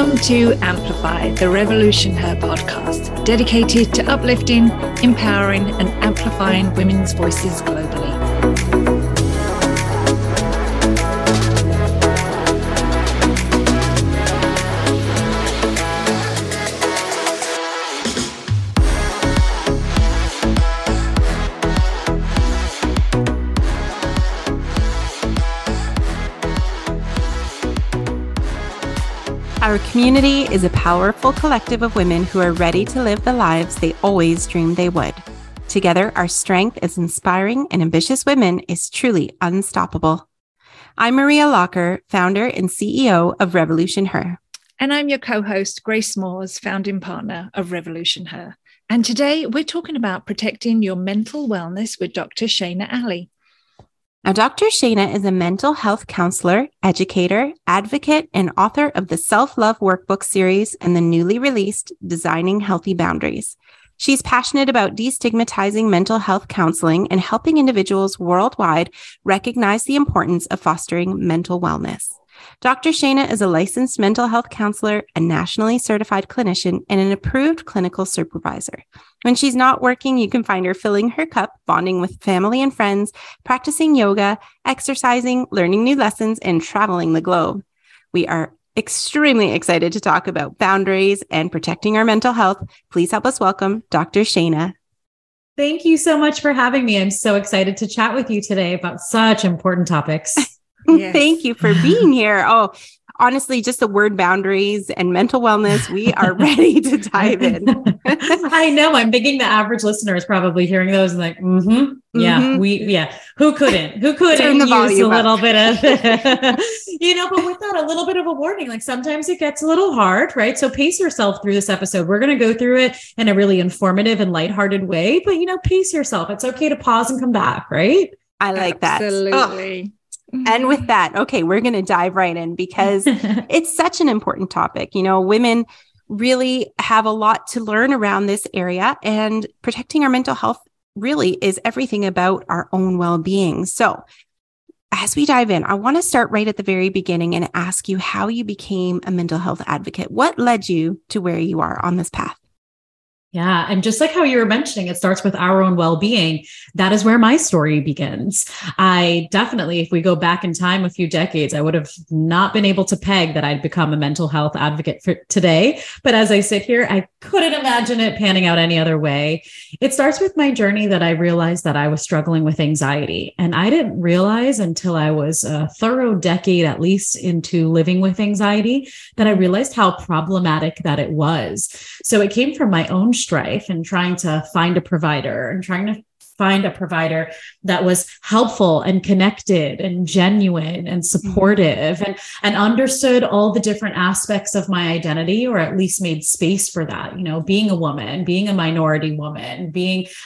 Welcome to Amplify, the Revolution Her podcast, dedicated to uplifting, empowering, and amplifying women's voices globally. Our community is a powerful collective of women who are ready to live the lives they always dreamed they would. Together, our strength as inspiring and ambitious women is truly unstoppable. I'm Maria Locker, founder and CEO of Revolution Her. And I'm your co-host, Grace Moores, founding partner of Revolution Her. And today we're talking about protecting your mental wellness with Dr. Shainna Ali. Now, Dr. Shainna is a mental health counselor, educator, advocate, and author of the Self-Love Workbook series and the newly released Designing Healthy Boundaries. She's passionate about destigmatizing mental health counseling and helping individuals worldwide recognize the importance of fostering mental wellness. Dr. Shainna is a licensed mental health counselor, a nationally certified clinician, and an approved clinical supervisor. When she's not working, you can find her filling her cup, bonding with family and friends, practicing yoga, exercising, learning new lessons, and traveling the globe. We are extremely excited to talk about boundaries and protecting our mental health. Please help us welcome Dr. Shainna. Thank you so much for having me. I'm so excited to chat with you today about such important topics. Yes. Thank you for being here. Oh, honestly, just the word boundaries and mental wellness, we are ready to dive in. I know. I'm thinking the average listener is probably hearing those and like, yeah. Who couldn't use a little bit of, but with that, a little bit of a warning, like sometimes it gets a little hard, right? So pace yourself through this episode. We're going to go through it in a really informative and lighthearted way, but pace yourself. It's okay to pause and come back, right? I like that. Absolutely. Oh. And with that, okay, we're going to dive right in because it's such an important topic. Women really have a lot to learn around this area, and protecting our mental health really is everything about our own well-being. So as we dive in, I want to start right at the very beginning and ask you how you became a mental health advocate. What led you to where you are on this path? Yeah. And just like how you were mentioning, it starts with our own well-being. That is where my story begins. I definitely, if we go back in time a few decades, I would have not been able to peg that I'd become a mental health advocate for today. But as I sit here, I couldn't imagine it panning out any other way. It starts with my journey that I realized that I was struggling with anxiety. And I didn't realize until I was a thorough decade, at least, into living with anxiety, that I realized how problematic that it was. So it came from my own strife and trying to find a provider that was helpful and connected and genuine and supportive and understood all the different aspects of my identity, or at least made space for that, being a woman, being a minority woman,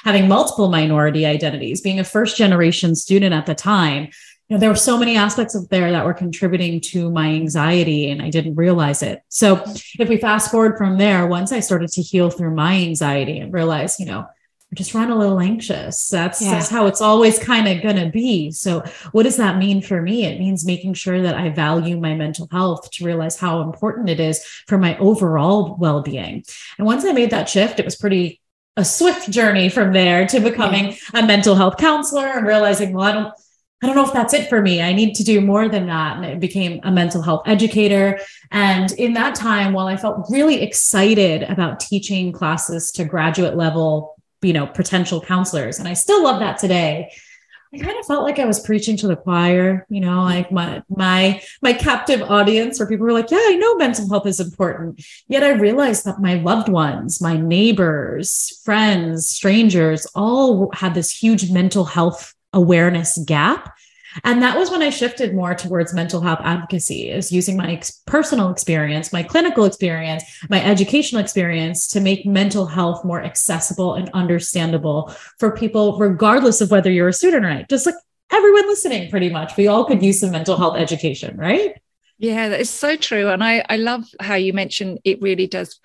having multiple minority identities, being a first generation student at the time. There were so many aspects of there that were contributing to my anxiety, and I didn't realize it. So if we fast forward from there, once I started to heal through my anxiety and realize, I just run a little anxious. That's how it's always kind of going to be. So what does that mean for me? It means making sure that I value my mental health, to realize how important it is for my overall well-being. And once I made that shift, it was pretty a swift journey from there to becoming a mental health counselor and realizing, well, I don't know if that's it for me. I need to do more than that. And I became a mental health educator. And in that time, while I felt really excited about teaching classes to graduate level, potential counselors, and I still love that today, I kind of felt like I was preaching to the choir, like my captive audience, where people were like, yeah, I know mental health is important. Yet I realized that my loved ones, my neighbors, friends, strangers, all had this huge mental health awareness gap. And that was when I shifted more towards mental health advocacy, is using my personal experience, my clinical experience, my educational experience to make mental health more accessible and understandable for people, regardless of whether you're a student or not. Just like everyone listening, pretty much, we all could use some mental health education, right? Yeah, that is so true. And I love how you mentioned it really does.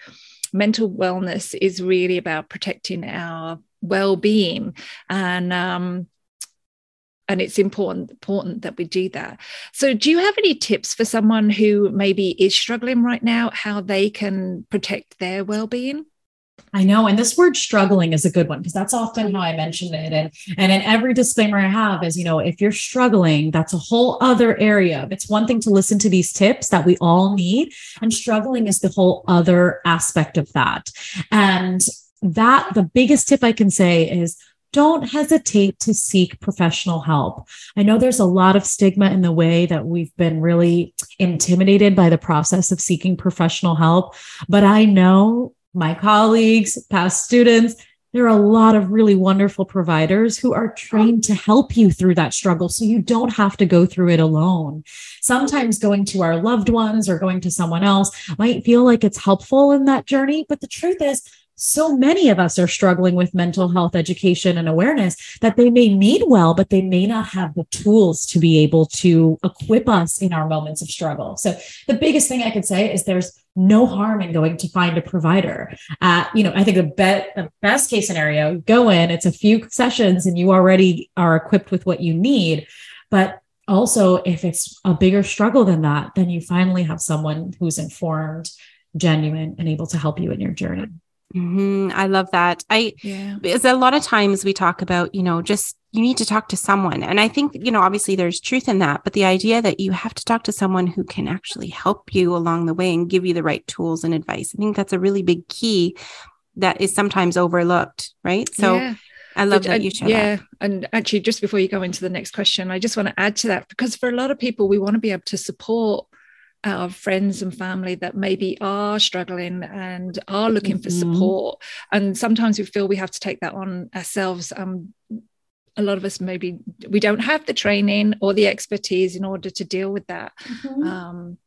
Mental wellness is really about protecting our well-being. And And it's important that we do that. So do you have any tips for someone who maybe is struggling right now, how they can protect their well-being? I know. And this word struggling is a good one, because that's often how I mention it. And in every disclaimer I have is, you know, if you're struggling, that's a whole other area. It's one thing to listen to these tips that we all need, and struggling is the whole other aspect of that. And that the biggest tip I can say is, don't hesitate to seek professional help. I know there's a lot of stigma in the way that we've been really intimidated by the process of seeking professional help, but I know my colleagues, past students, there are a lot of really wonderful providers who are trained to help you through that struggle, so you don't have to go through it alone. Sometimes going to our loved ones or going to someone else might feel like it's helpful in that journey, but the truth is, so many of us are struggling with mental health education and awareness that they may need well, but they may not have the tools to be able to equip us in our moments of struggle. So the biggest thing I could say is there's no harm in going to find a provider. I think the best case scenario, go in, it's a few sessions and you already are equipped with what you need. But also if it's a bigger struggle than that, then you finally have someone who's informed, genuine, and able to help you in your journey. Mm-hmm. I love that. Because a lot of times we talk about, you know, just you need to talk to someone. And I think, you know, obviously there's truth in that, but the idea that you have to talk to someone who can actually help you along the way and give you the right tools and advice. I think that's a really big key that is sometimes overlooked, right? So yeah. I love that you share that. And actually, just before you go into the next question, I just want to add to that, because for a lot of people, we want to be able to support our friends and family that maybe are struggling and are looking for support. And sometimes we feel we have to take that on ourselves. A lot of us, maybe we don't have the training or the expertise in order to deal with that.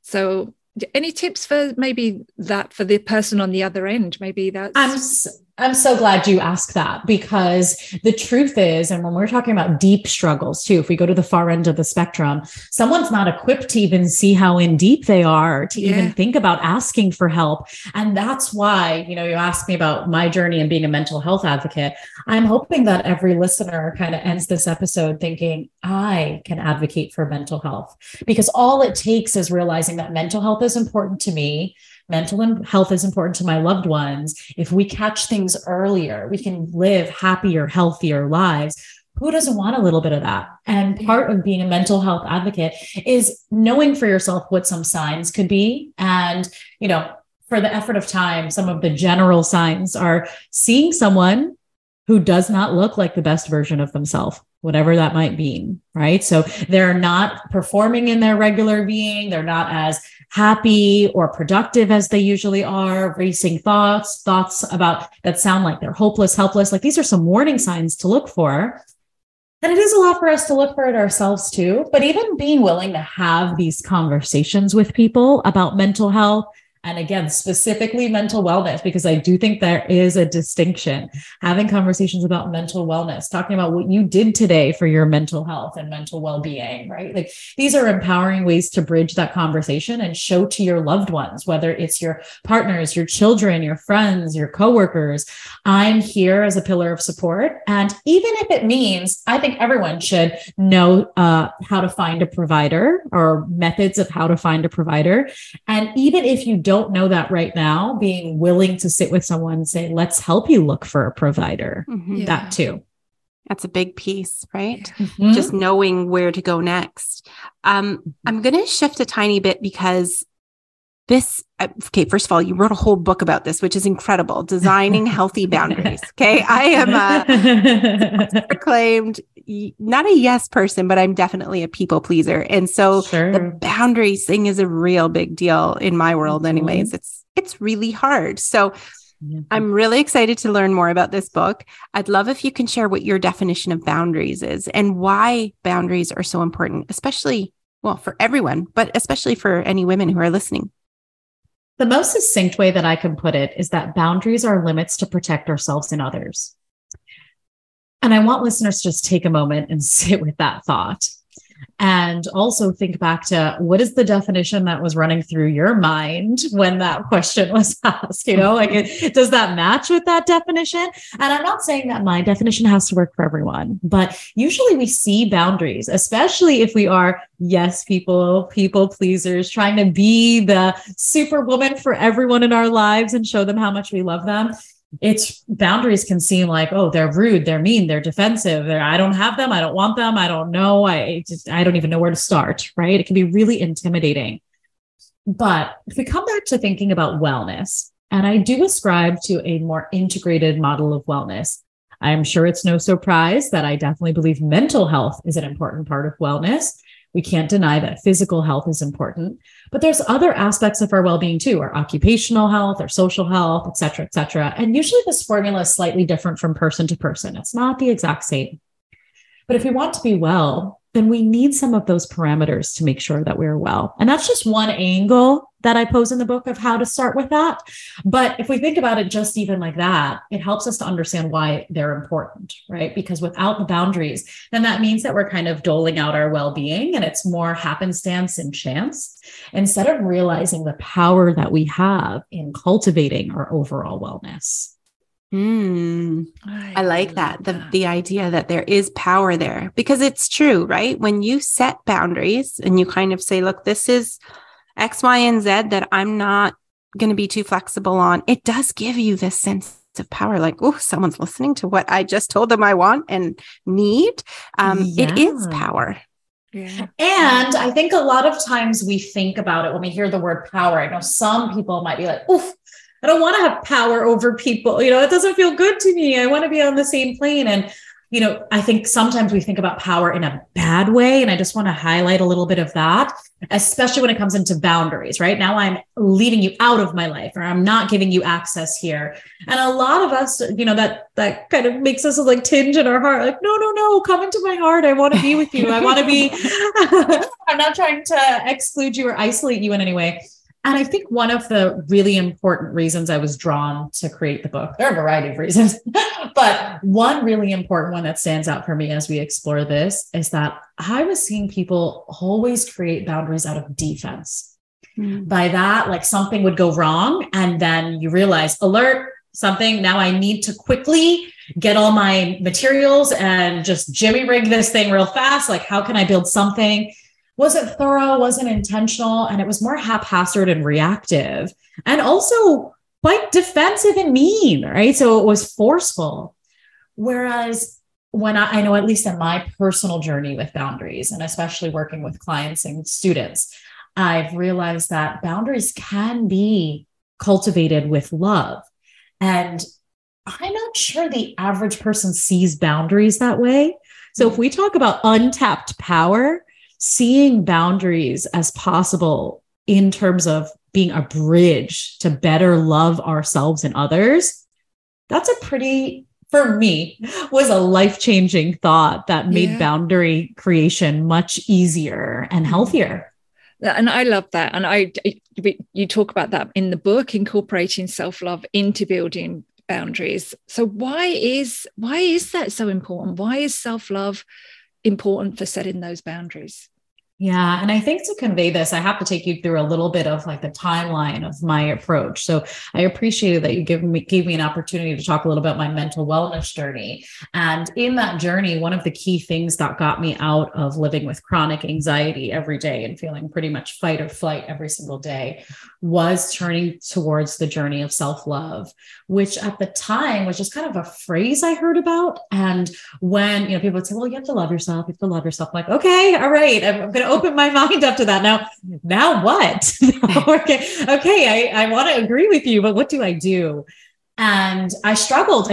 So any tips for maybe that for the person on the other end? Maybe that's... I'm so glad you asked that, because the truth is, and when we're talking about deep struggles too, if we go to the far end of the spectrum, someone's not equipped to even see how in deep they are to even think about asking for help. And that's why, you know, you asked me about my journey and being a mental health advocate. I'm hoping that every listener kind of ends this episode thinking, I can advocate for mental health, because all it takes is realizing that mental health is important to me. Mental health is important to my loved ones. If we catch things earlier, we can live happier, healthier lives. Who doesn't want a little bit of that? And part of being a mental health advocate is knowing for yourself what some signs could be. And, you know, for the effort of time, some of the general signs are seeing someone who does not look like the best version of themselves, whatever that might mean, right? So they're not performing in their regular being. They're not as happy or productive as they usually are, racing thoughts about that sound like they're hopeless, helpless. Like, these are some warning signs to look for. And it is a lot for us to look for it ourselves too, but even being willing to have these conversations with people about mental health. And again, specifically mental wellness, because I do think there is a distinction. Having conversations about mental wellness, talking about what you did today for your mental health and mental well-being, right? Like, these are empowering ways to bridge that conversation and show to your loved ones, whether it's your partners, your children, your friends, your coworkers, I'm here as a pillar of support. And even if it means, I think everyone should know how to find a provider or methods of how to find a provider. And even if you don't know that right now, being willing to sit with someone and say, let's help you look for a provider. That too. That's a big piece, right? Just knowing where to go next. I'm going to shift a tiny bit, because this, okay, first of all, you wrote a whole book about this, which is incredible. Designing Healthy Boundaries. Okay. I am a proclaimed, not a yes person, but I'm definitely a people pleaser. And so the boundaries thing is a real big deal in my world anyways. It's really hard. So I'm really excited to learn more about this book. I'd love if you can share what your definition of boundaries is and why boundaries are so important, especially, well, for everyone, but especially for any women who are listening. The most succinct way that I can put it is that boundaries are limits to protect ourselves and others. And I want listeners to just take a moment and sit with that thought. And also think back to what is the definition that was running through your mind when that question was asked, you know, like, does that match with that definition? And I'm not saying that my definition has to work for everyone, but usually we see boundaries, especially if we are yes people, people pleasers, trying to be the superwoman for everyone in our lives and show them how much we love them. It's boundaries can seem like, oh, they're rude, they're mean, they're defensive, they're, I don't have them, I don't want them, I don't know, I don't even know where to start, right? It can be really intimidating. But if we come back to thinking about wellness, and I do ascribe to a more integrated model of wellness, I'm sure it's no surprise that I definitely believe mental health is an important part of wellness. We can't deny that physical health is important, but there's other aspects of our well-being too, our occupational health, our social health, et cetera, et cetera. And usually this formula is slightly different from person to person. It's not the exact same. But if we want to be well, then we need some of those parameters to make sure that we're well. And that's just one angle that I pose in the book of how to start with that. But if we think about it just even like that, it helps us to understand why they're important, right? Because without the boundaries, then that means that we're kind of doling out our well-being and it's more happenstance and chance instead of realizing the power that we have in cultivating our overall wellness. I like that. The idea that there is power there, because it's true, right? When you set boundaries and you kind of say, look, this is X, Y, and Z that I'm not going to be too flexible on, it does give you this sense of power. Like, oh, someone's listening to what I just told them I want and need. It is power. Yeah. And I think a lot of times we think about it when we hear the word power. I know some people might be like, oof, I don't want to have power over people. You know, it doesn't feel good to me. I want to be on the same plane. And, you know, I think sometimes we think about power in a bad way. And I just want to highlight a little bit of that, especially when it comes into boundaries, right? Now I'm leaving you out of my life, or I'm not giving you access here. And a lot of us, you know, that kind of makes us like tinge in our heart, like, no, come into my heart. I want to be with you. I want to be, I'm not trying to exclude you or isolate you in any way. And I think one of the really important reasons I was drawn to create the book, there are a variety of reasons, but one really important one that stands out for me as we explore this is that I was seeing people always create boundaries out of defense. Mm-hmm. By that, like something would go wrong and then you realize, alert, something, now I need to quickly get all my materials and just jimmy rig this thing real fast. Like, how can I build something? Wasn't thorough, wasn't intentional, and it was more haphazard and reactive and also quite defensive and mean, right? So it was forceful. Whereas when I know, at least in my personal journey with boundaries and especially working with clients and students, I've realized that boundaries can be cultivated with love. And I'm not sure the average person sees boundaries that way. So if we talk about untapped power, seeing boundaries as possible in terms of being a bridge to better love ourselves and others, that's a pretty, for me, was a life-changing thought that made boundary creation much easier and healthier. And I love that. And you talk about that in the book, incorporating self-love into building boundaries. So why is that so important? Why is self-love important for setting those boundaries? Yeah. And I think to convey this, I have to take you through a little bit of like the timeline of my approach. So I appreciated that you gave me an opportunity to talk a little about my mental wellness journey. And in that journey, one of the key things that got me out of living with chronic anxiety every day and feeling pretty much fight or flight every single day was turning towards the journey of self-love, which at the time was just kind of a phrase I heard about. And when, you know, people would say, well, you have to love yourself. You have to love yourself. I'm like, okay, all right. I'm going to open my mind up to that. Now what? Okay. I want to agree with you, but what do I do? And I struggled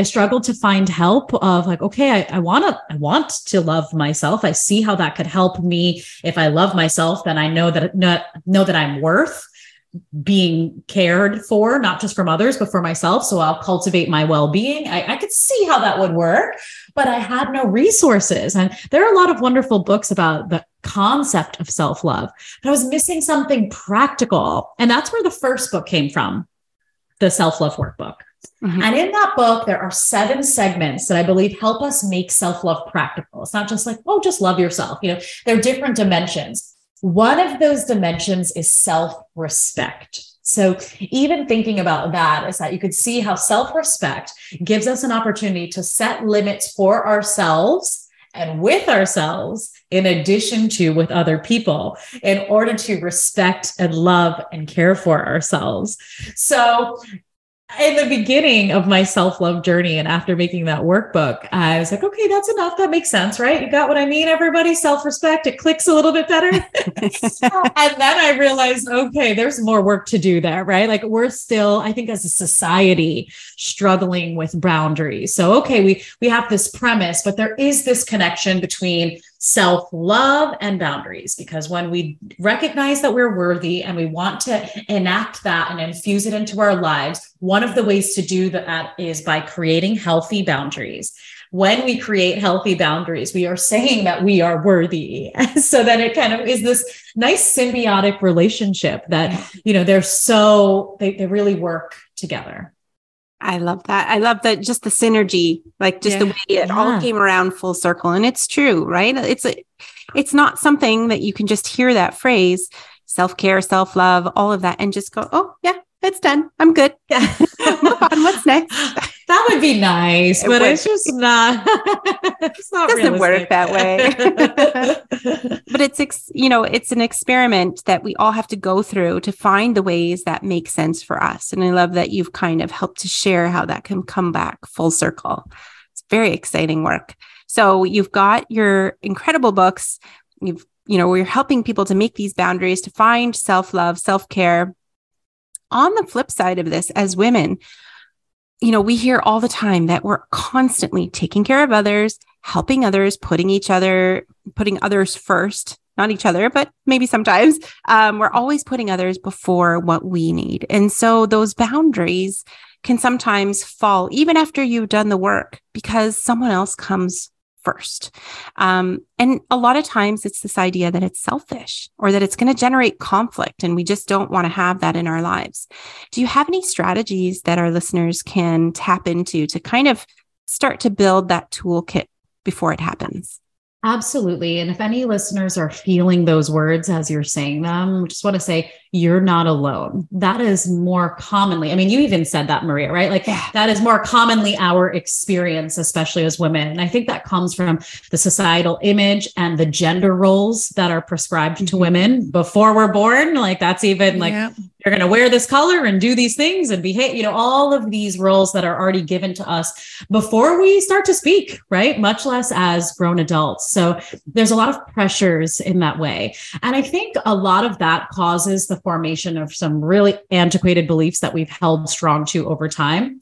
to find help of like, okay, I want to love myself. I see how that could help me. If I love myself, then I know that I'm worth being cared for, not just from others, but for myself. So I'll cultivate my well-being. I could see how that would work, but I had no resources. And there are a lot of wonderful books about the concept of self-love, but I was missing something practical. And that's where the first book came from, the self-love workbook. Mm-hmm. And in that book, there are 7 segments that I believe help us make self-love practical. It's not just like, oh, just love yourself. You know, there are different dimensions. One of those dimensions is self-respect. So even thinking about that is that you could see how self-respect gives us an opportunity to set limits for ourselves and with ourselves, in addition to with other people, in order to respect and love and care for ourselves. So in the beginning of my self-love journey, and after making that workbook, I was like, okay, that's enough. That makes sense, right? You got what I mean, everybody? Self-respect, it clicks a little bit better. And then I realized, okay, there's more work to do there, right? Like we're still, I think as a society, struggling with boundaries. So, okay, we have this premise, but there is this connection between self-love and boundaries, because when we recognize that we're worthy and we want to enact that and infuse it into our lives, one of the ways to do that is by creating healthy boundaries. When we create healthy boundaries, we are saying that we are worthy. So then it kind of is this nice symbiotic relationship that, you know, they're so, they really work together. I love that. I love that, just the synergy, like just the way it all came around full circle. And it's true, right? It's not something that you can just hear that phrase, self-care, self-love, all of that, and just go, oh yeah, it's done. I'm good. Yeah. Move on. What's next? That would be nice, but it's just not, it's not, it doesn't work that way. But it's an experiment that we all have to go through to find the ways that make sense for us. And I love that you've kind of helped to share how that can come back full circle. It's very exciting work. So you've got your incredible books. We're helping people to make these boundaries, to find self-love, self-care. On the flip side of this, as women, you know, we hear all the time that we're constantly taking care of others, helping others, putting others first, not each other, but maybe sometimes we're always putting others before what we need. And so those boundaries can sometimes fall even after you've done the work, because someone else comes first. And a lot of times it's this idea that it's selfish or that it's going to generate conflict, and we just don't want to have that in our lives. Do you have any strategies that our listeners can tap into to kind of start to build that toolkit before it happens? Absolutely. And if any listeners are feeling those words as you're saying them, I just want to say, you're not alone. That is more commonly, I mean, you even said that, Maria, right? Like that is more commonly our experience, especially as women. And I think that comes from the societal image and the gender roles that are prescribed to women before we're born. Like that's even like, you're going to wear this color and do these things and behave, you know, all of these roles that are already given to us before we start to speak, right? Much less as grown adults. So there's a lot of pressures in that way. And I think a lot of that causes the formation of some really antiquated beliefs that we've held strong to over time.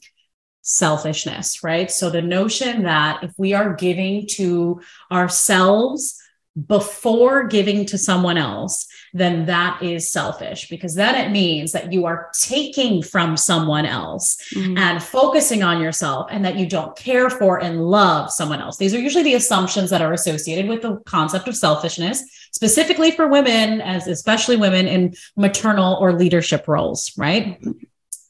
Selfishness, right? So the notion that if we are giving to ourselves before giving to someone else, then that is selfish, because then it means that you are taking from someone else and focusing on yourself, and that you don't care for and love someone else. These are usually the assumptions that are associated with the concept of selfishness, specifically for women, as especially women in maternal or leadership roles, right?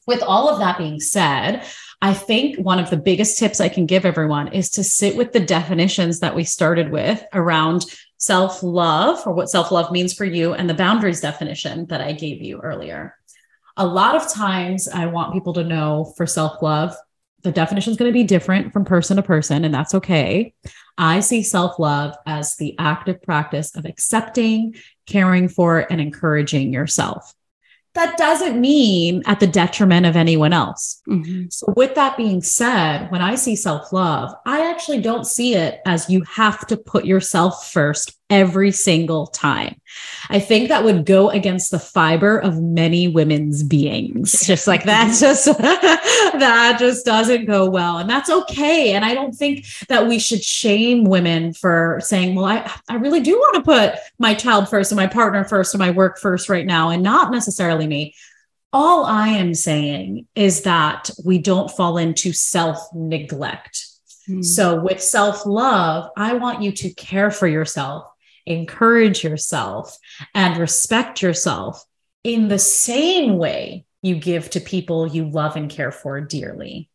With all of that being said, I think one of the biggest tips I can give everyone is to sit with the definitions that we started with around self-love, or what self-love means for you, and the boundaries definition that I gave you earlier. A lot of times I want people to know, for self-love, the definition is going to be different from person to person, and that's okay. I see self-love as the active practice of accepting, caring for, and encouraging yourself. That doesn't mean at the detriment of anyone else. So with that being said, when I see self-love, I actually don't see it as you have to put yourself first every single time. I think that would go against the fiber of many women's beings. Just like that, just that just doesn't go well. And that's okay. And I don't think that we should shame women for saying, well, I really do want to put my child first and my partner first and my work first right now, and not necessarily me. All I am saying is that we don't fall into self-neglect. So with self-love, I want you to care for yourself, encourage yourself, and respect yourself in the same way you give to people you love and care for dearly.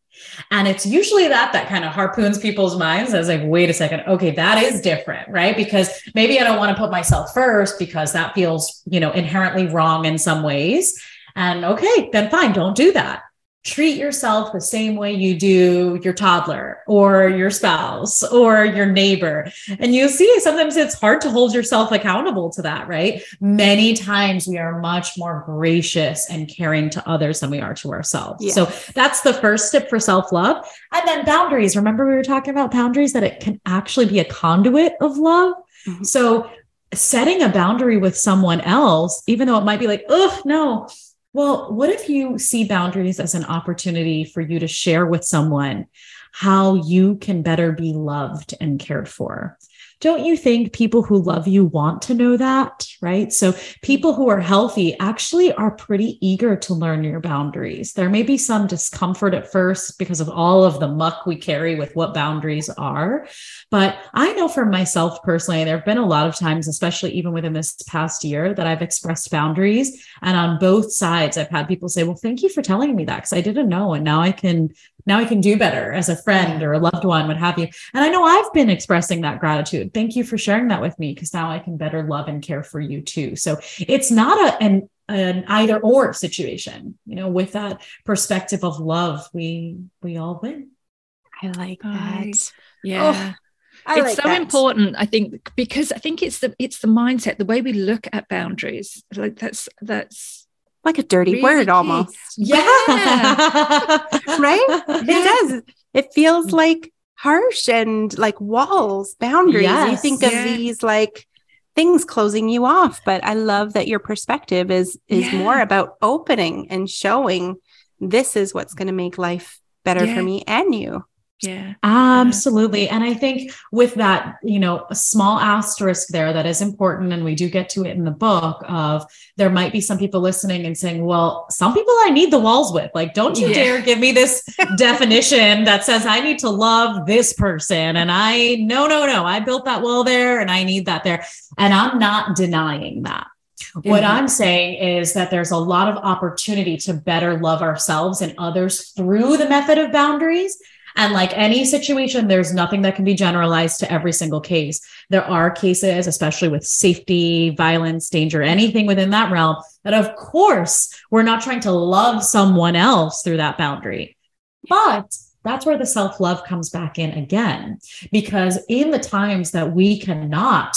And it's usually that kind of harpoons people's minds as like, wait a second. Okay. That is different, right? Because maybe I don't want to put myself first because that feels, inherently wrong in some ways. And okay, then fine. Don't do that. Treat yourself the same way you do your toddler or your spouse or your neighbor. And you see, sometimes it's hard to hold yourself accountable to that, right? Many times we are much more gracious and caring to others than we are to ourselves. Yeah. So that's the first tip for self-love. And then boundaries. Remember, we were talking about boundaries, that it can actually be a conduit of love. Mm-hmm. So setting a boundary with someone else, even though it might be like, oh, no. Well, what if you see boundaries as an opportunity for you to share with someone how you can better be loved and cared for? Don't you think people who love you want to know that, right? So people who are healthy actually are pretty eager to learn your boundaries. There may be some discomfort at first because of all of the muck we carry with what boundaries are. But I know for myself personally, there have been a lot of times, especially even within this past year, that I've expressed boundaries. And on both sides, I've had people say, well, thank you for telling me that because I didn't know. And now I can do better as a friend or a loved one, what have you. And I know I've been expressing that gratitude. Thank you for sharing that with me, because now I can better love and care for you too. So it's not an either or situation, with that perspective of love, we all win. I like that. Yeah. Oh. It's so important, I think, because I think it's the mindset, the way we look at boundaries. Like that's like a dirty really word almost. Yeah. Right? Yeah. It does. It feels like harsh and like walls, boundaries. Yes. You think of these like things closing you off, but I love that your perspective is more about opening and showing this is what's going to make life better for me and you. Yeah, absolutely. And I think with that, a small asterisk there that is important. And we do get to it in the book of there might be some people listening and saying, well, some people I need the walls with, like, don't you dare give me this definition that says I need to love this person. And no, I built that wall there and I need that there. And I'm not denying that. What I'm saying is that there's a lot of opportunity to better love ourselves and others through the method of boundaries. And like any situation, there's nothing that can be generalized to every single case. There are cases, especially with safety, violence, danger, anything within that realm, that of course, we're not trying to love someone else through that boundary. But that's where the self-love comes back in again, because in the times that we cannot,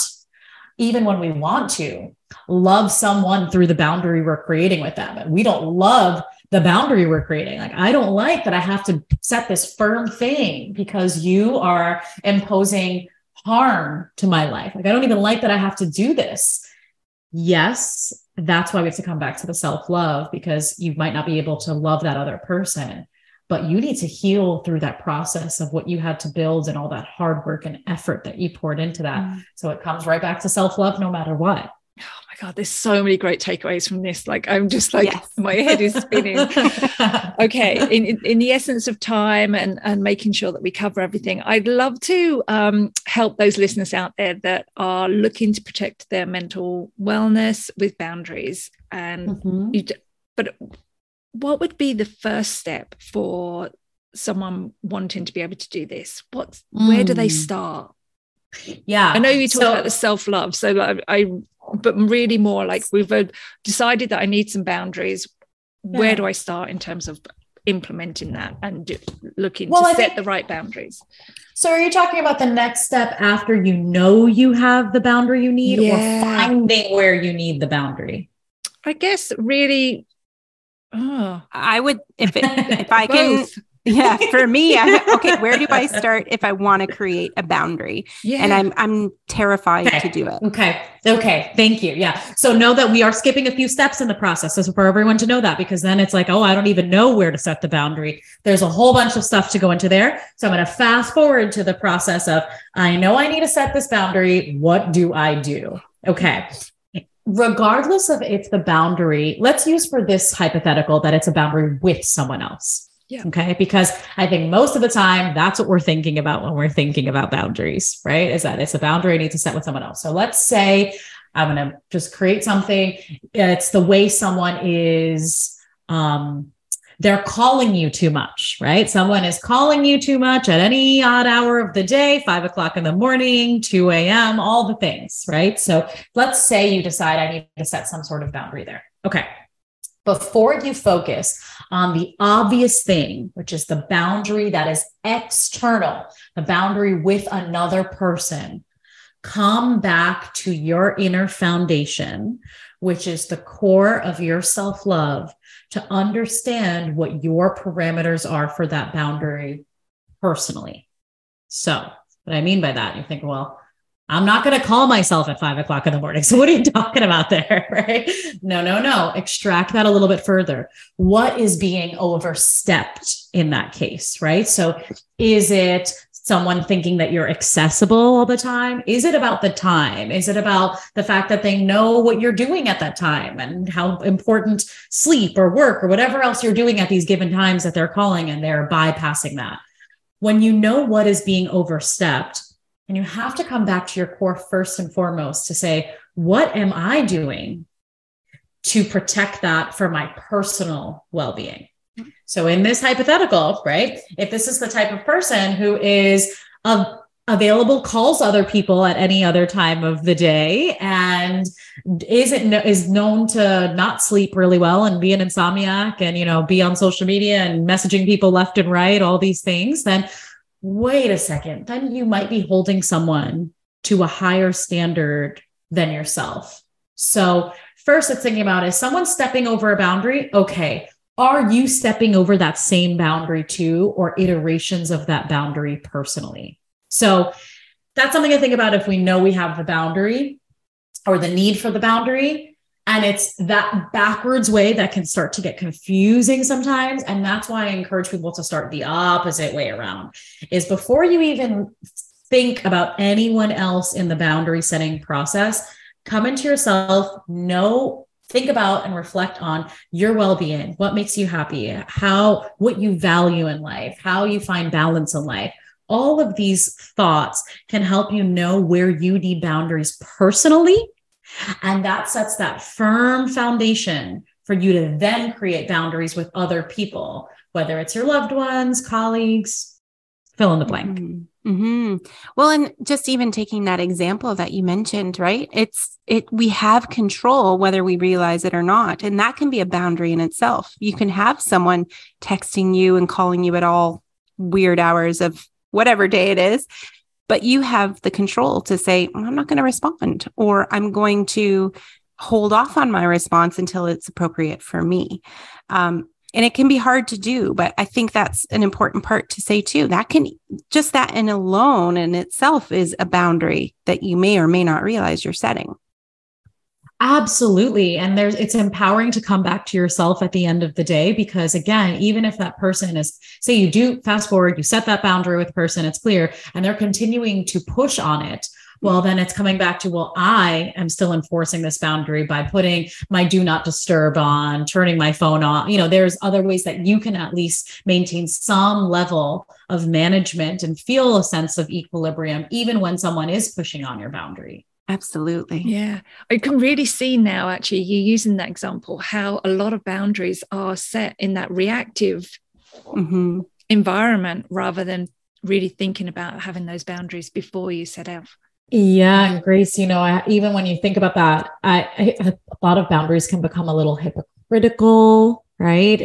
even when we want to, love someone through the boundary we're creating with them, and we don't love the boundary we're creating. Like, I don't like that I have to set this firm thing because you are imposing harm to my life. Like, I don't even like that I have to do this. Yes. That's why we have to come back to the self-love, because you might not be able to love that other person, but you need to heal through that process of what you had to build and all that hard work and effort that you poured into that. Mm. So it comes right back to self-love no matter what. Oh my God, there's so many great takeaways from this. Like, I'm just like, my head is spinning. Okay. In the essence of time and making sure that we cover everything, I'd love to help those listeners out there that are looking to protect their mental wellness with boundaries. And but what would be the first step for someone wanting to be able to do this? Where do they start? Yeah. I know you talked about the self-love. So like, but really more like we've decided that I need some boundaries. Yeah. Where do I start in terms of implementing that and looking to set the right boundaries? So are you talking about the next step after you have the boundary you need, or finding where you need the boundary? I guess really, I would, if I can... Yeah, for me, where do I start if I want to create a boundary? Yeah. And I'm terrified to do it. Okay. Thank you. Yeah. So know that we are skipping a few steps in the process. So for everyone to know that, because then it's like, oh, I don't even know where to set the boundary. There's a whole bunch of stuff to go into there. So I'm going to fast forward to the process of, I know I need to set this boundary. What do I do? Okay. Regardless of if the boundary, let's use for this hypothetical that it's a boundary with someone else. Yeah. Okay. Because I think most of the time, that's what we're thinking about when we're thinking about boundaries, right? Is that it's a boundary I need to set with someone else. So let's say I'm going to just create something. It's the way someone is they're calling you too much, right? Someone is calling you too much at any odd hour of the day, 5 o'clock in the morning, 2 a.m., all the things, right? So let's say you decide I need to set some sort of boundary there. Okay. Before you focus on the obvious thing, which is the boundary that is external, the boundary with another person, come back to your inner foundation, which is the core of your self-love, to understand what your parameters are for that boundary personally. So what I mean by that, you think, well, I'm not going to call myself at 5 o'clock in the morning. So what are you talking about there, right? No. Extract that a little bit further. What is being overstepped in that case, right? So is it someone thinking that you're accessible all the time? Is it about the time? Is it about the fact that they know what you're doing at that time and how important sleep or work or whatever else you're doing at these given times that they're calling and they're bypassing that? When you know what is being overstepped, and you have to come back to your core first and foremost to say, what am I doing to protect that for my personal well-being? So in this hypothetical, right, if this is the type of person who is available, calls other people at any other time of the day, and is known to not sleep really well and be an insomniac and, be on social media and messaging people left and right, all these things, then wait a second, then you might be holding someone to a higher standard than yourself. So first it's thinking about, is someone stepping over a boundary? Okay. Are you stepping over that same boundary too, or iterations of that boundary personally? So that's something to think about if we know we have the boundary or the need for the boundary. And it's that backwards way that can start to get confusing sometimes. And that's why I encourage people to start the opposite way around, is before you even think about anyone else in the boundary setting process, come into yourself, think about and reflect on your well-being, what makes you happy, what you value in life, how you find balance in life. All of these thoughts can help you know where you need boundaries personally. And that sets that firm foundation for you to then create boundaries with other people, whether it's your loved ones, colleagues, fill in the blank. Mm-hmm. Well, and just even taking that example that you mentioned, right? We have control whether we realize it or not. And that can be a boundary in itself. You can have someone texting you and calling you at all weird hours of whatever day it is. But you have the control to say, I'm not going to respond, or I'm going to hold off on my response until it's appropriate for me. And it can be hard to do, but I think that's an important part to say too. That in alone in itself is a boundary that you may or may not realize you're setting. Absolutely. And it's empowering to come back to yourself at the end of the day, because again, even if that person is, say you do fast forward, you set that boundary with person, it's clear, and they're continuing to push on it. Well, then it's coming back to, I am still enforcing this boundary by putting my do not disturb on, turning my phone off. There's other ways that you can at least maintain some level of management and feel a sense of equilibrium, even when someone is pushing on your boundary. Absolutely. Yeah. I can really see now, actually, you using that example, how a lot of boundaries are set in that reactive environment rather than really thinking about having those boundaries before you set out. Yeah. And Grace, even when you think about that, a lot of boundaries can become a little hypocritical, right?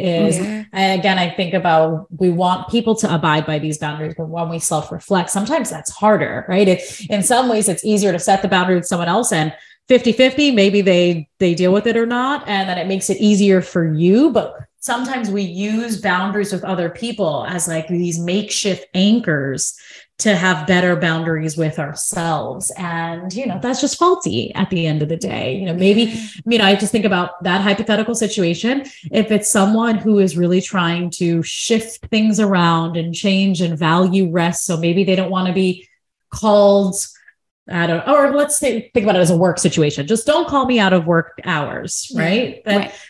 Again, I think about, we want people to abide by these boundaries, but when we self-reflect, sometimes that's harder, right? In some ways it's easier to set the boundary with someone else and 50-50, maybe they deal with it or not. And then it makes it easier for you. But sometimes we use boundaries with other people as like these makeshift anchors to have better boundaries with ourselves. And, that's just faulty at the end of the day. I just think about that hypothetical situation. If it's someone who is really trying to shift things around and change and value rest, so maybe they don't want to be called, or let's say, think about it as a work situation. Just don't call me out of work hours, right?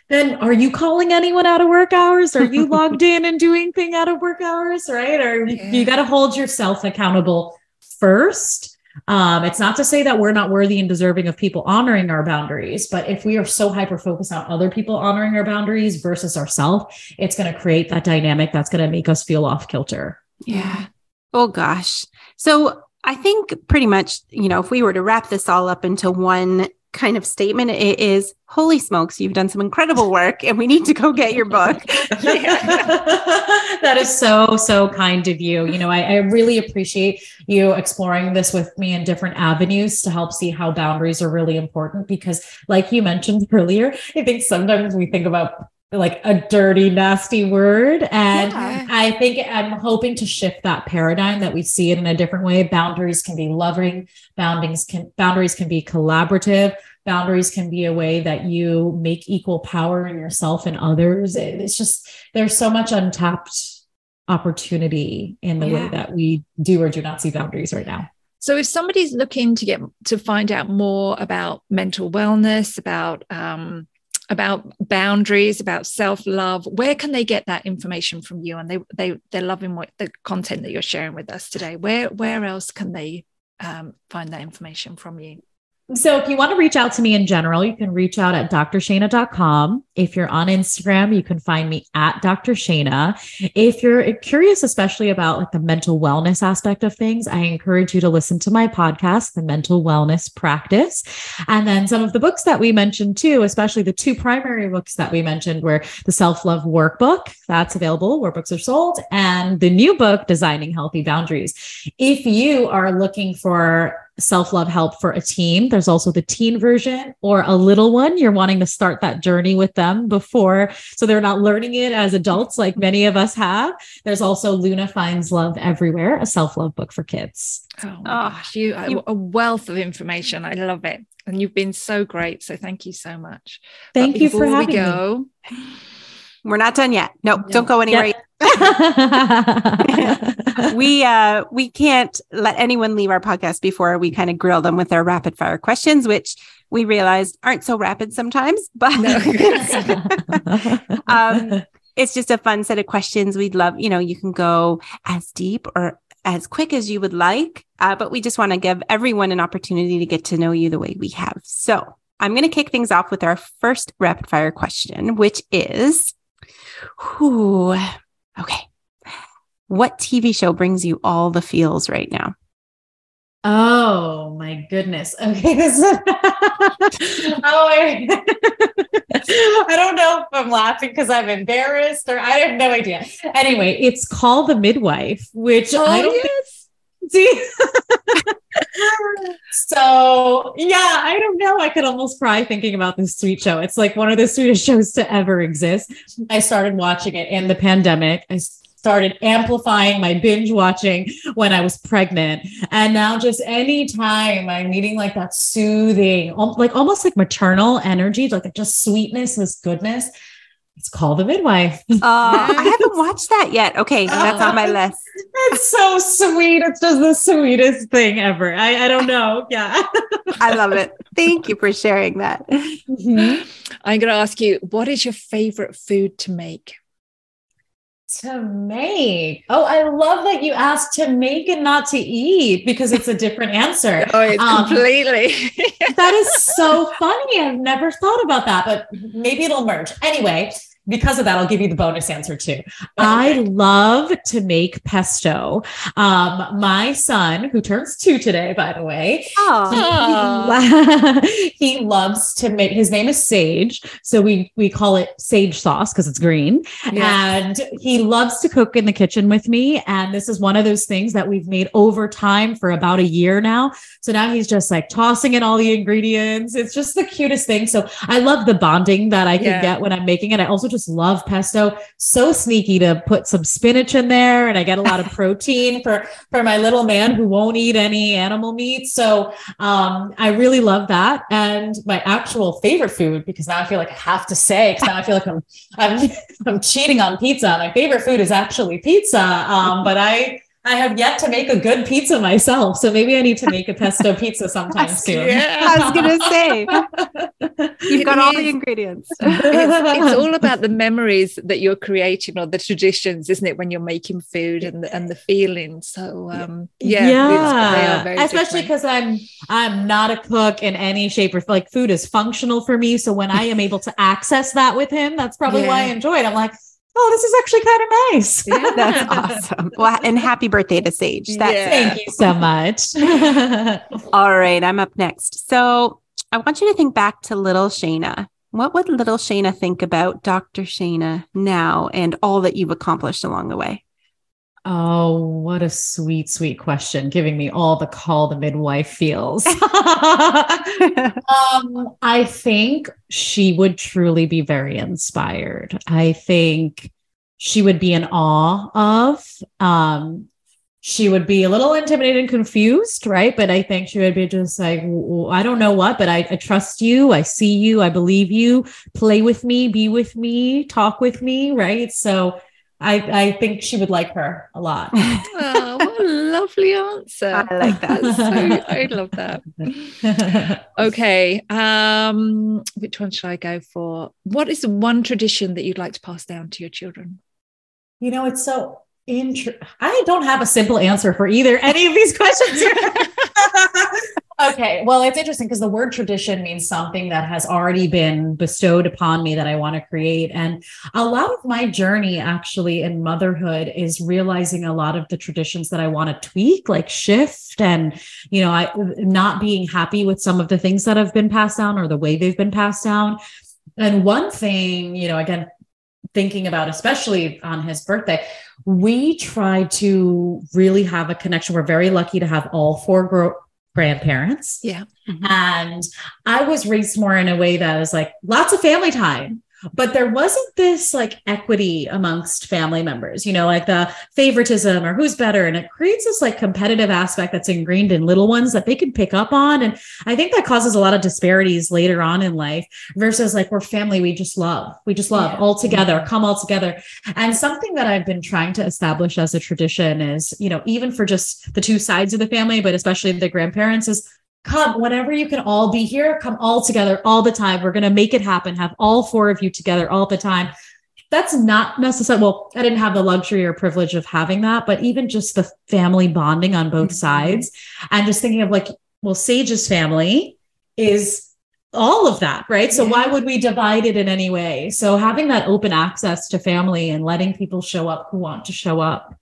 Then are you calling anyone out of work hours? Are you logged in and doing thing out of work hours, right? Or you got to hold yourself accountable first It's not to say that we're not worthy and deserving of people honoring our boundaries, but if we are so hyper-focused on other people honoring our boundaries versus ourselves, it's going to create that dynamic that's going to make us feel off kilter. Yeah. Oh gosh. So I think pretty much, you know, if we were to wrap this all up into one kind of statement, it is, holy smokes, you've done some incredible work and we need to go get your book. That is so, so kind of you. You know, I really appreciate you exploring this with me in different avenues to help see how boundaries are really important, because like you mentioned earlier, I think sometimes we think about like a dirty, nasty word. And yeah. I think I'm hoping to shift that paradigm that we see it in a different way. Boundaries can be loving. Boundaries can be collaborative. Boundaries can be a way that you make equal power in yourself and others. It's just, there's so much untapped opportunity in the way that we do or do not see boundaries right now. So if somebody's looking to find out more about mental wellness, about boundaries, about self-love, where can they get that information from you? And they're loving what the content that you're sharing with us today. Where else can they find that information from you? So if you want to reach out to me in general, you can reach out at drshainna.com. If you're on Instagram, you can find me at Dr. Shainna. If you're curious, especially about like the mental wellness aspect of things, I encourage you to listen to my podcast, The Mental Wellness Practice. And then some of the books that we mentioned too, especially the two primary books that we mentioned were the Self-Love Workbook, that's available where books are sold, and the new book, Designing Healthy Boundaries. If you are looking for self-love help for a teen, there's also the teen version, or a little one, you're wanting to start that journey with them before, so they're not learning it as adults like many of us have. There's also Luna Finds Love Everywhere, a self-love book for kids. Oh my gosh, you a wealth of information. I love it. And you've been so great. So thank you so much. Thank you for having me. We're not done yet. No. Don't go anywhere yet. We can't let anyone leave our podcast before we kind of grill them with our rapid fire questions, which we realized aren't so rapid sometimes, but it's just a fun set of questions. We'd love, you know, you can go as deep or as quick as you would like, but we just want to give everyone an opportunity to get to know you the way we have. So I'm going to kick things off with our first rapid fire question, which is, okay, what TV show brings you all the feels right now? Oh my goodness. Okay. I don't know if I'm laughing because I'm embarrassed or I have no idea. Anyway, it's called The Midwife, which So yeah, I don't know. I could almost cry thinking about this sweet show. It's like one of the sweetest shows to ever exist. I started watching it in the pandemic. I started amplifying my binge watching when I was pregnant. And now just any time I'm needing like that soothing, like almost like maternal energy, like just sweetness, this goodness, it's called The Midwife. I haven't watched that yet. Okay. That's on my list. It's so sweet. It's just the sweetest thing ever. I don't know. Yeah. I love it. Thank you for sharing that. Mm-hmm. I'm going to ask you, what is your favorite food to make? Oh, I love that you asked to make and not to eat, because it's a different answer. Oh, it's completely. That is so funny. I've never thought about that, but maybe it'll merge. Anyway, because of that, I'll give you the bonus answer too. I love to make pesto. My son, who turns 2 today, by the way, he loves to make, his name is Sage. So we call it Sage sauce because it's green. Yeah. And he loves to cook in the kitchen with me. And this is one of those things that we've made over time for about a year now. So now he's just like tossing in all the ingredients. It's just the cutest thing. So I love the bonding that I can get when I'm making it. I also just love pesto. So sneaky to put some spinach in there, and I get a lot of protein for my little man who won't eat any animal meat. So I really love that. And my actual favorite food, because now I feel like I have to say, because now I feel like I'm cheating on pizza. My favorite food is actually pizza. But I I have yet to make a good pizza myself, so maybe I need to make a pesto pizza sometime soon. Yeah, I was going to say, you've got all the ingredients. It's all about the memories that you're creating, or the traditions, isn't it, when you're making food and the feeling. So especially because I'm not a cook in any shape, or like food is functional for me. So when I am able to access that with him, that's probably why I enjoy it. I'm like, oh, this is actually kind of nice. Yeah. That's awesome. Well, and happy birthday to Sage. Thank you so much. All right. I'm up next. So I want you to think back to little Shainna. What would little Shainna think about Dr. Shainna now and all that you've accomplished along the way? Oh, what a sweet, sweet question. Giving me all the Call the Midwife feels. I think she would truly be very inspired. I think she would be in awe of, she would be a little intimidated and confused, right? But I think she would be just like, I don't know what, but I trust you. I see you. I believe you. Play with me, be with me, talk with me, right? So I think she would like her a lot. Oh, what a lovely answer. I like that. So, I love that. Okay. Which one should I go for? What is the one tradition that you'd like to pass down to your children? You know, it's so interesting. I don't have a simple answer for either any of these questions. Okay. Well, it's interesting because the word tradition means something that has already been bestowed upon me that I want to create. And a lot of my journey actually in motherhood is realizing a lot of the traditions that I want to tweak, like shift, and, you know, I not being happy with some of the things that have been passed down or the way they've been passed down. And one thing, you know, again, thinking about, especially on his birthday, we try to really have a connection. We're very lucky to have all four grandparents. Yeah. Mm-hmm. And I was raised more in a way that was like lots of family time, but there wasn't this like equity amongst family members, you know, like the favoritism or who's better. And it creates this like competitive aspect that's ingrained in little ones that they can pick up on. And I think that causes a lot of disparities later on in life versus like we're family. We just love all together, come all together. And something that I've been trying to establish as a tradition is, you know, even for just the two sides of the family, but especially the grandparents, is come whenever you can all be here, come all together all the time. We're going to make it happen. Have all four of you together all the time. That's not necessary. Well, I didn't have the luxury or privilege of having that, but even just the family bonding on both sides and just thinking of like, well, Sage's family is all of that, right? So why would we divide it in any way? So having that open access to family and letting people show up who want to show up.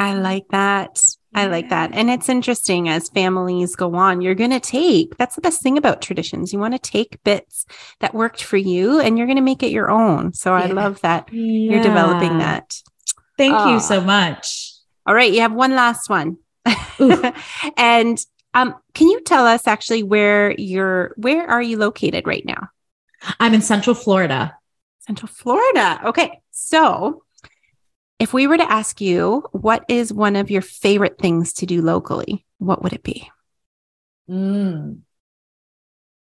I like that. I like that. And it's interesting as families go on, you're going to take, that's the best thing about traditions. You want to take bits that worked for you and you're going to make it your own. So I love that you're developing that. Thank you so much. All right. You have one last one. And can you tell us actually where are you located right now? I'm in Central Florida. Central Florida. Okay. So if we were to ask you, what is one of your favorite things to do locally? What would it be?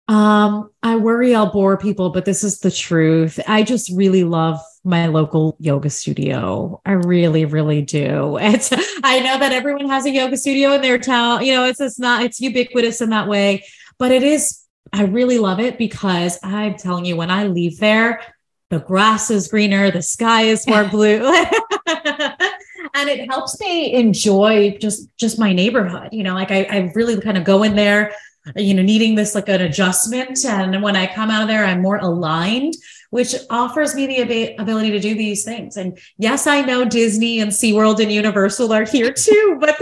I worry I'll bore people, but this is the truth. I just really love my local yoga studio. I really, really do. I know that everyone has a yoga studio in their town. You know, it's ubiquitous in that way, but it is, I really love it because I'm telling you, when I leave there, the grass is greener, the sky is more blue. And it helps me enjoy just my neighborhood. You know, like I really kind of go in there, you know, needing this like an adjustment. And when I come out of there, I'm more aligned, which offers me the ability to do these things. And yes, I know Disney and SeaWorld and Universal are here too, but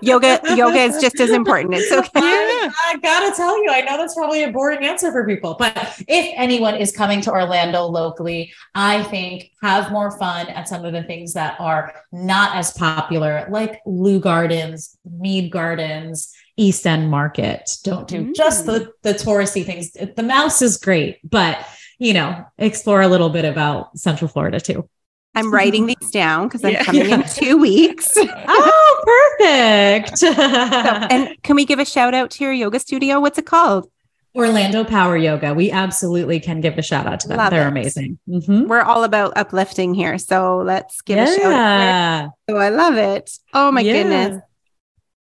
yoga is just as important. It's okay. I gotta tell you, I know that's probably a boring answer for people, but if anyone is coming to Orlando locally, I think have more fun at some of the things that are not as popular, like Lou Gardens, Mead Gardens, East End Market. Don't do just the touristy things. The mouse is great, but you know, explore a little bit about Central Florida too. I'm writing these down because I'm coming in 2 weeks. Oh, perfect. So, and can we give a shout out to your yoga studio? What's it called? Orlando Power Yoga. We absolutely can give a shout out to them. They're amazing. Mm-hmm. We're all about uplifting here. So let's give a shout out. So I love it. Oh my goodness.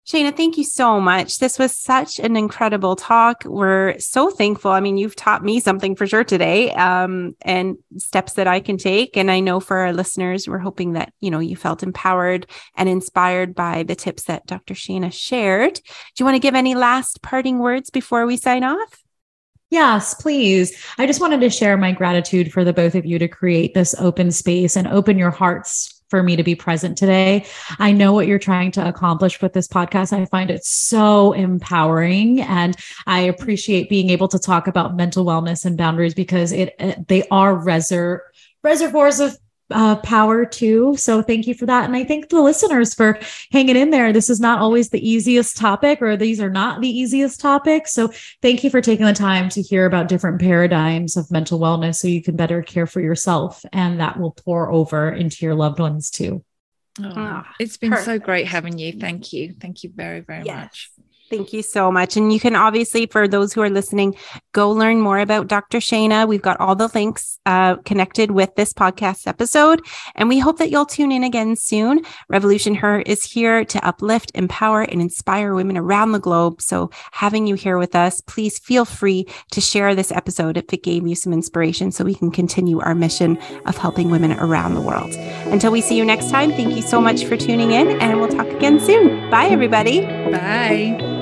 Shainna, thank you so much. This was such an incredible talk. We're so thankful. I mean, you've taught me something for sure today, and steps that I can take. And I know for our listeners, we're hoping that, you know, you felt empowered and inspired by the tips that Dr. Shainna shared. Do you want to give any last parting words before we sign off? Yes, please. I just wanted to share my gratitude for the both of you to create this open space and open your hearts for me to be present today. I know what you're trying to accomplish with this podcast. I find it so empowering, and I appreciate being able to talk about mental wellness and boundaries because they are reservoirs of power too. So thank you for that. And I thank the listeners for hanging in there. This is not always the easiest topic, or these are not the easiest topics. So thank you for taking the time to hear about different paradigms of mental wellness so you can better care for yourself. And that will pour over into your loved ones too. Oh, it's been so great having you. Thank you. Thank you very, very much. Thank you so much. And you can obviously, for those who are listening, go learn more about Dr. Shainna. We've got all the links connected with this podcast episode. And we hope that you'll tune in again soon. Revolution Her is here to uplift, empower, and inspire women around the globe. So having you here with us, please feel free to share this episode if it gave you some inspiration so we can continue our mission of helping women around the world. Until we see you next time, thank you so much for tuning in, and we'll talk again soon. Bye, everybody. Bye.